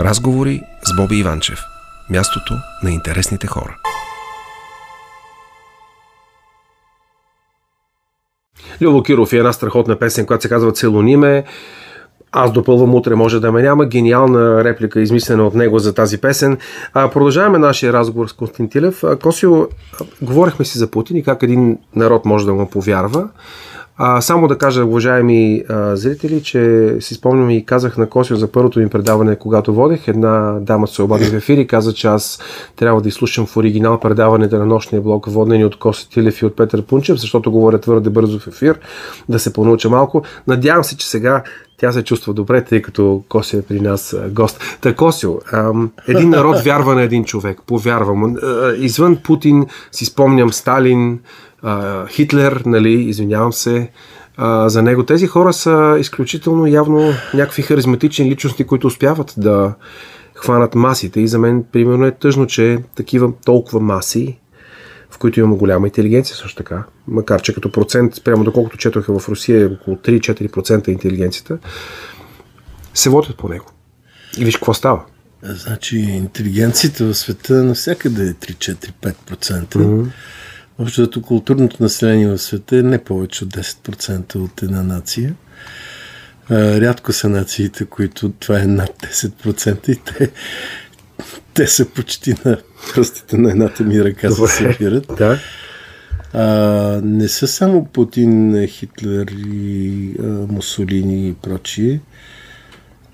Разговори с Боби Иванчев. Мястото на интересните хора. Любо Киров е една страхотна песен, която се казва "Целуниме". Аз допълвам, утре може да ме няма. Гениална реплика, измислена от него за тази песен. Продължаваме нашия разговор с Константин Тилев. Косио, говорихме си за Путин и как един народ може да му повярва. Само да кажа, уважаеми зрители, че си спомням и казах на Косио за първото ми предаване, когато водех. Една дама се обади в ефир и каза, че аз трябва да изслушам в оригинал предаването на нощния блок, водени от Косио Тилев и от Петър Пунчев, защото говоря твърде бързо в ефир, да се понауча малко. Надявам се, че сега тя се чувства добре, тъй като Косио е при нас гост. Та, Косио, един народ вярва на един човек, повярвам. Извън Путин си спомням Сталин, Хитлер, нали, извинявам се за него. Тези хора са изключително явно някакви харизматични личности, които успяват да хванат масите. И за мен, примерно, е тъжно, че такива толкова маси, в които имам голяма интелигенция също така, макар че като процент, прямо доколкото четоха в Русия, е около 3-4% интелигенцията, се водят по него. И виж какво става. Значи интелигенцията в света навсякъде е 3-4-5%. Mm-hmm. Общото културното население в света е не повече от 10% от една нация. Рядко са нациите, които това е над 10% и те са почти на пръстите на едната ми ръка да се събират. Да. Не са само Путин, Хитлер и Мусолини и прочие.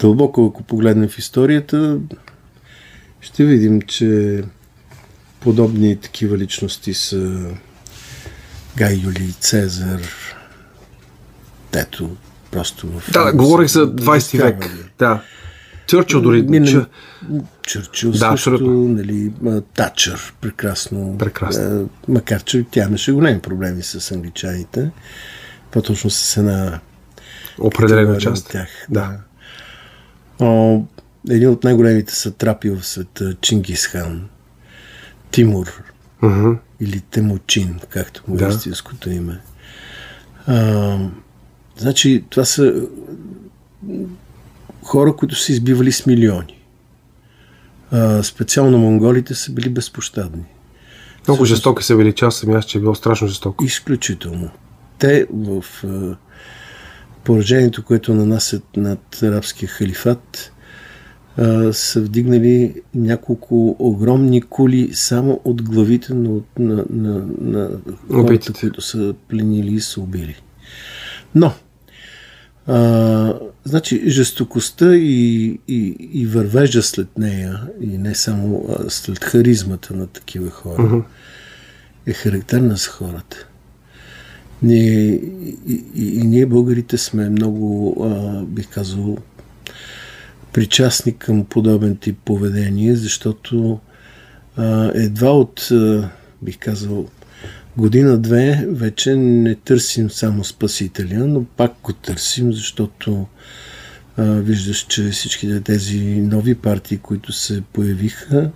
Дълбоко, ако погледнем в историята, ще видим, че подобни такива личности са Гай Юлий Цезар, тето просто в... Да, говорих за 20 век. Да. Черчил дори. Черчил да, също, нали, Тачър, прекрасно. Макар че тя имаше големи проблеми с англичаните, по-точно с една определена част от тях. Да. Един от най-големите сатрапи в света, Чингисхан, Тимур, uh-huh, или Темучин, както му е истинското име. Значи, това са хора, които са избивали с милиони. Специално монголите са били безпощадни. Много жестоки са били, част съм аз, че е било страшно жестоко. Изключително. Те в поражението, което нанасят над арабския халифат, са вдигнали няколко огромни кули само от главите на хората, които са пленили и са убили. Но, значи, жестокостта и вървежа след нея, и не само след харизмата на такива хора, mm-hmm, е характерна за хората. Ние българите сме много, бих казал, причастни към подобен тип поведение, защото едва от, бих казал, година-две вече не търсим само спасителя, но пак го търсим, защото виждаш, че всички тези нови партии, които се появиха,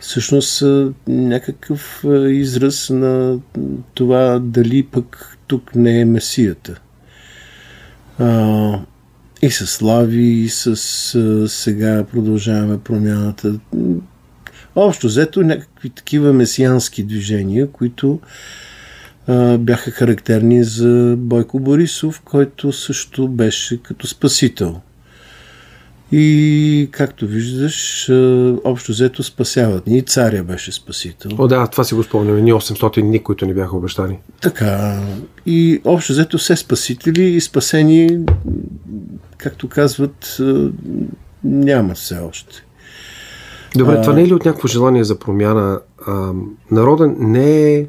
всъщност са някакъв израз на това дали пък тук не е месията. И с слави, и с сега продължаваме промяната. Общо взето някакви такива месиански движения, които бяха характерни за Бойко Борисов, който също беше като спасител. И както виждаш, общо взето спасяват ни. И царя беше спасител. О, да, това си го спомняме. Ни 800 дни, които ни бяха обещани. Така. И общо взето все спасители и спасени, както казват, няма все още. Добре, това не е ли от някакво желание за промяна? Народен не е...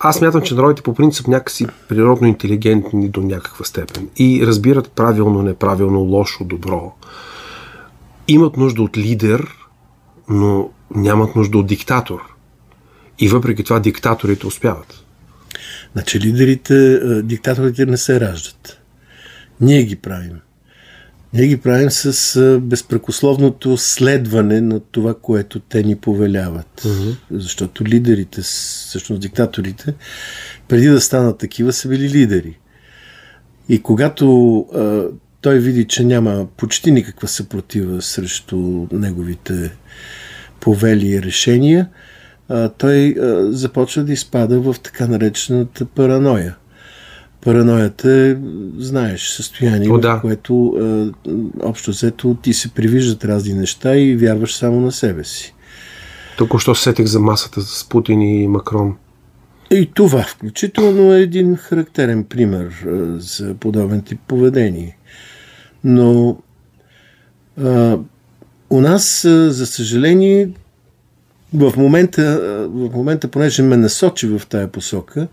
Аз смятам, че народите по принцип някакси природно интелигентни до някаква степен и разбират правилно, неправилно, лошо, добро. Имат нужда от лидер, но нямат нужда от диктатор. И въпреки това диктаторите успяват. Значи лидерите, диктаторите не се раждат. Ние ги правим. Ние ги правим с безпрекословното следване на това, което те ни повеляват. Uh-huh. Защото лидерите, всъщност диктаторите, преди да станат такива, са били лидери. И когато той види, че няма почти никаква съпротива срещу неговите повели и решения, той започва да изпада в така наречената параноя. Параноята е, знаеш, състояние, в което общо взето ти се привиждат разни неща и вярваш само на себе си. Току-що сетих за масата с Путин и Макрон. И това включително е един характерен пример за подобен тип поведение. Но у нас, за съжаление, в момента, понеже ме насочи в тая посока,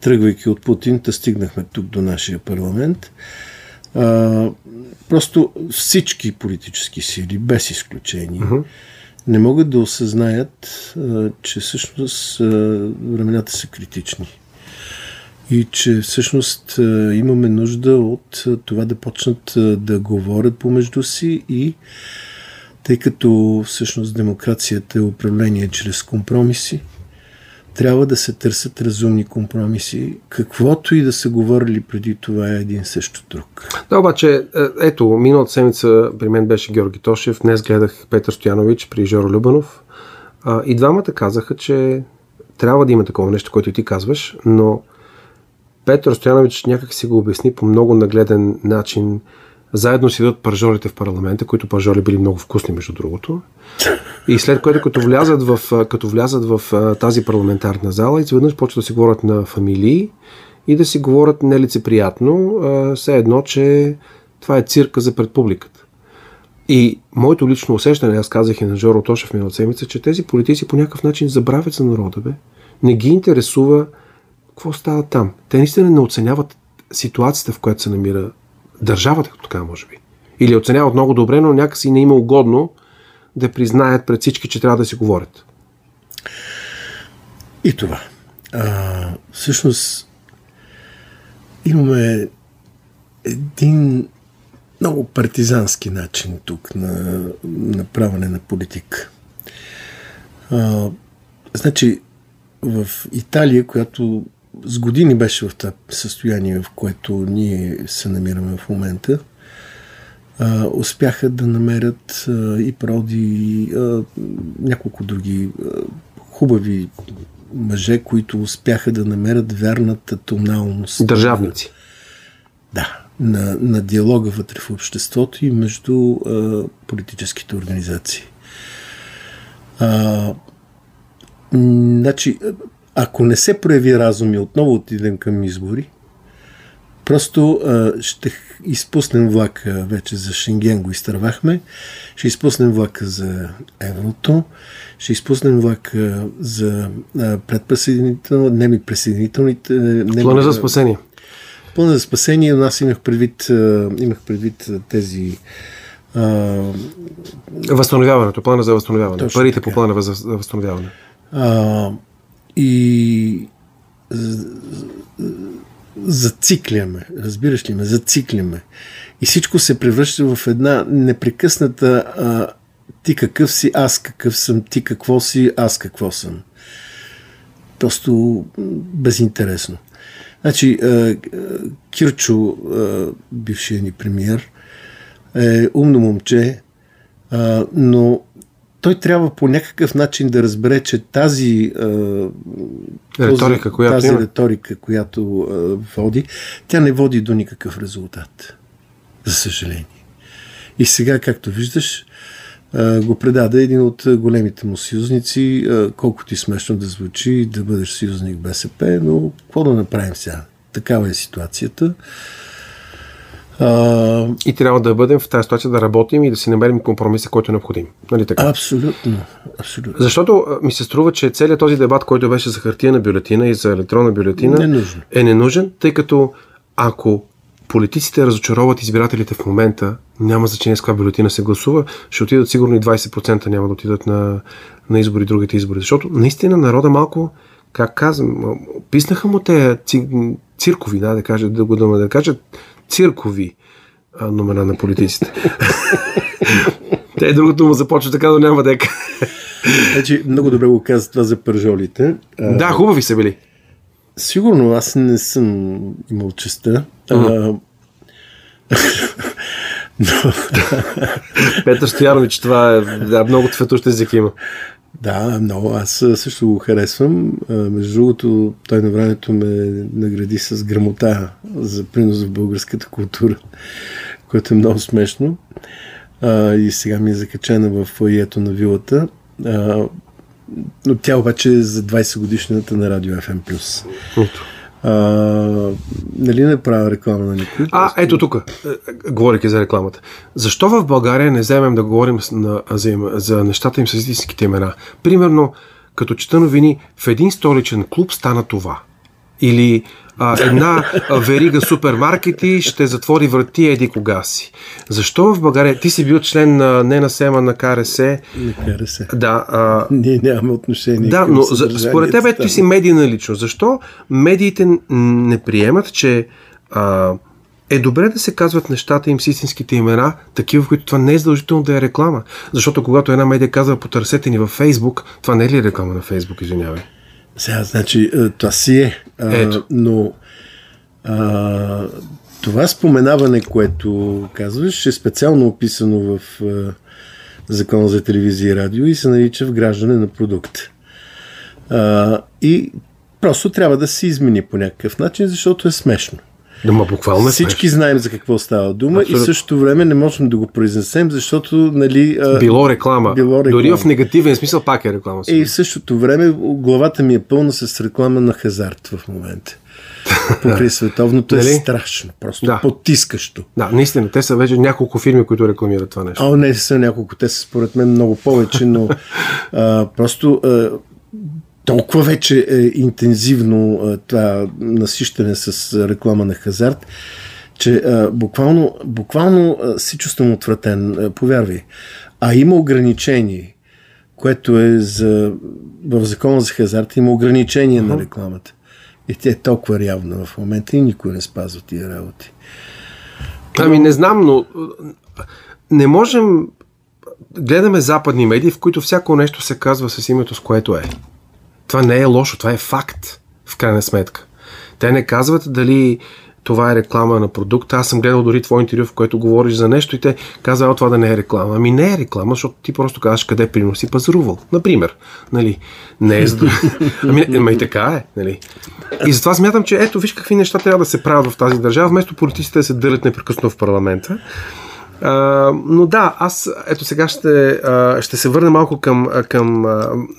тръгвайки от Путин, да стигнахме тук до нашия парламент, просто всички политически сили, без изключение, не могат да осъзнаят, че всъщност времената са критични и че всъщност имаме нужда от това да почнат да говорят помежду си, и тъй като всъщност демокрацията е управление чрез компромиси, трябва да се търсят разумни компромиси, каквото и да са говорили преди това е един също друг. Да, обаче, ето, миналата седмица при мен беше Георги Тошев, днес гледах Петър Стоянович при Жоро Любанов, и двамата казаха, че трябва да има такова нещо, което ти казваш, но Петър Стоянович някак си го обясни по много нагледен начин. Заедно си идват пържолите в парламента, които пържоли били много вкусни, между другото. И след което, като влязат в тази парламентарна зала, изведнъж почва да си говорят на фамилии и да си говорят нелицеприятно, все едно, че това е цирка за пред публиката. И моето лично усещане, аз казах и на Жоро Тошев миналата седмица, че тези политици по някакъв начин забравят за народа, бе. Не ги интересува какво става там. Те наистина не оценяват ситуацията, в която се намира държавата, като така, може би. Или оценяват много добре, но някакси не има угодно да признаят пред всички, че трябва да си говорят. И това. Всъщност имаме един много партизански начин тук на правене на политика. Значи, в Италия, която с години беше в това състояние, в което ние се намираме в момента, успяха да намерят и Проди, и няколко други хубави мъже, които успяха да намерят вярната тоналност. Държавници. Да, на диалога вътре в обществото и между политическите организации. Значи, ако не се прояви разум и отново отидем към избори, просто ще изпуснем влака. Вече за Шенген го изтървахме, ще изпуснем влака за еврото, ще изпуснем влака за предприсъединителните плана за спасение. Плана за спасение, но аз имах предвид тези възстановяването, плана за възстановяване, точно парите така по плана за възстановяване. И зацикляме, разбираш ли ме, зацикляме. И всичко се превръща в една непрекъсната ти какъв си, аз какъв съм, ти какво си, аз какво съм. Просто безинтересно. Значи, Кирчо, бившия ни премиер, е умно момче, но той трябва по някакъв начин да разбере, че тази риторика, която води, тя не води до никакъв резултат. За съжаление. И сега, както виждаш, го предаде един от големите му съюзници, колкото и смешно да звучи да бъдеш съюзник БСП, но какво да направим сега? Такава е ситуацията. И трябва да бъдем в тази ситуация, да работим и да си намерим компромиса, който е необходим. Нали така? Абсолютно, абсолютно. Защото ми се струва, че целият този дебат, който беше за хартиена бюлетина и за електронна бюлетина, е ненужен, тъй като ако политиците разочароват избирателите в момента, няма значение с коя бюлетина се гласува, ще отидат сигурно и 20% няма да отидат на избори, другите избори. Защото наистина народа малко, как казвам, писнаха му те циркови, да кажат, циркови номера на политиците. Те и другото му започва така, но няма дека. Значи, много добре го каза това за пържолите. Да, хубави са били. Сигурно, аз не съм имал честта. Петър Стоянович, това е... Да, много цветущ език има. Да, много. Аз също го харесвам. Между другото, той на времето ме награди с грамота за принос в българската култура, което е много смешно. И сега ми е закачена в фойето на вилата. Но тя обаче е за 20 годишната на Радио ФМ+. Круто. Нали не правя реклама на никой? Ето тук, говоряки за рекламата. Защо в България не вземем да говорим за нещата им с истинските имена? Примерно, като чета новини, в един столичен клуб стана това. Или една верига супермаркети ще затвори врати еди кога си. Защо в България? Ти си бил член не на СЕМА, на КРС. На КРС. Да. Ние нямаме отношение. Да, но според тебе ти си медийна личност. Защо медиите не приемат, че е добре да се казват нещата им с истинските имена, такива, в които това не е задължително да е реклама? Защото когато една медия казва потърсете ни във Фейсбук, това не е ли реклама на Фейсбук, извинявай? Сега, значи, това си е, но това споменаване, което казваш, е специално описано в Закона за телевизия и радио и се нарича вграждане на продукт. И просто трябва да се измени по някакъв начин, защото е смешно. Дома, буквално всички знаем за какво става дума. Абсолютно. И в същото време не можем да го произнесем, защото нали, било реклама. Дори в негативен смисъл пак е реклама. И в същото време главата ми е пълна с реклама на хазарт в момента. Покрай световното е страшно. Просто потискащо. Да, наистина. Те са вече няколко фирми, които рекламират това нещо. Не са няколко. Те са според мен много повече, но просто... толкова вече е интензивно това насищане с реклама на хазарт, че буквално си чувствам отвратен, повярвай. Има ограничение, което е в Закона за хазарта, има ограничение на рекламата. И тя е толкова реална в момента и никой не спазва тия работи. Не знам, но не можем... Гледаме западни медии, в които всяко нещо се казва с името, с което е. Това не е лошо, това е факт, в крайна сметка. Те не казват дали това е реклама на продукта. Аз съм гледал дори твое интервю, в което говориш за нещо и те казват, това да не е реклама. Не е реклама, защото ти просто казваш къде принос си пазарувал. Например, нали? Не е и така е, нали? И затова смятам, че ето виж какви неща трябва да се правят в тази държава, вместо политиците да се дърят непрекъснато в парламента. Но да, аз ето сега ще се върна малко към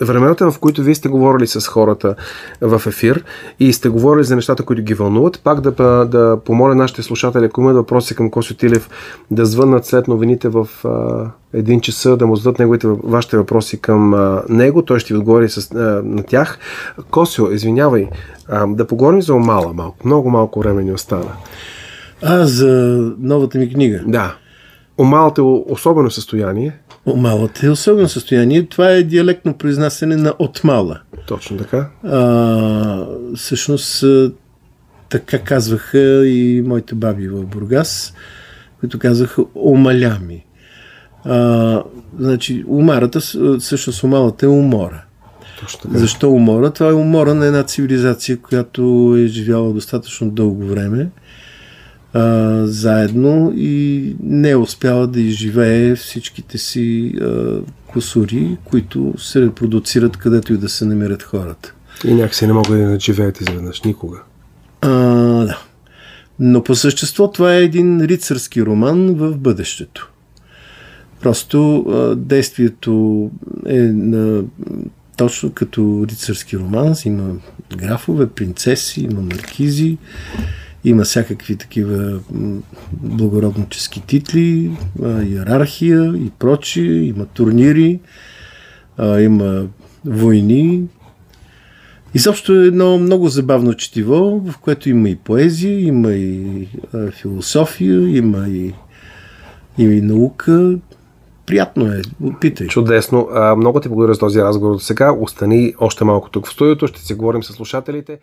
времената, в които вие сте говорили с хората в ефир и сте говорили за нещата, които ги вълнуват. Пак да помоля нашите слушатели, ако имат въпроси към Косио Тилев, да звъннат след новините в 1 часа, да му зададат вашите въпроси към него, той ще ви отговори на тях. Косио, извинявай, да поговорим за Омала малко, много малко време ни остана. За новата ми книга? Да. Омалът е особено състояние. Омалът е особено състояние. Това е диалектно произнасяне на отмала. Точно така. Всъщност, така казваха и моите баби в Бургас, които казваха омалями. Значи, умарата, всъщност омалът е умора. Точно така. Защо умора? Това е умора на една цивилизация, която е живяла достатъчно дълго време заедно и не успява да изживее всичките си косури, които се репродуцират където и да се намират хората. И някакси не могат да надживеят изведнъж никога. Да. Но по същество това е един рицарски роман в бъдещето. Просто действието е точно като рицарски роман. Има графове, принцеси, има маркизи, има всякакви такива благороднически титли, йерархия и прочие, има турнири, има войни. Изобщо е едно много забавно четиво, в което има и поезия, има и философия, има и наука. Приятно е, опитай. Чудесно. Много ти благодаря за този разговор до сега. Остани още малко тук в студиото, ще си говорим с слушателите.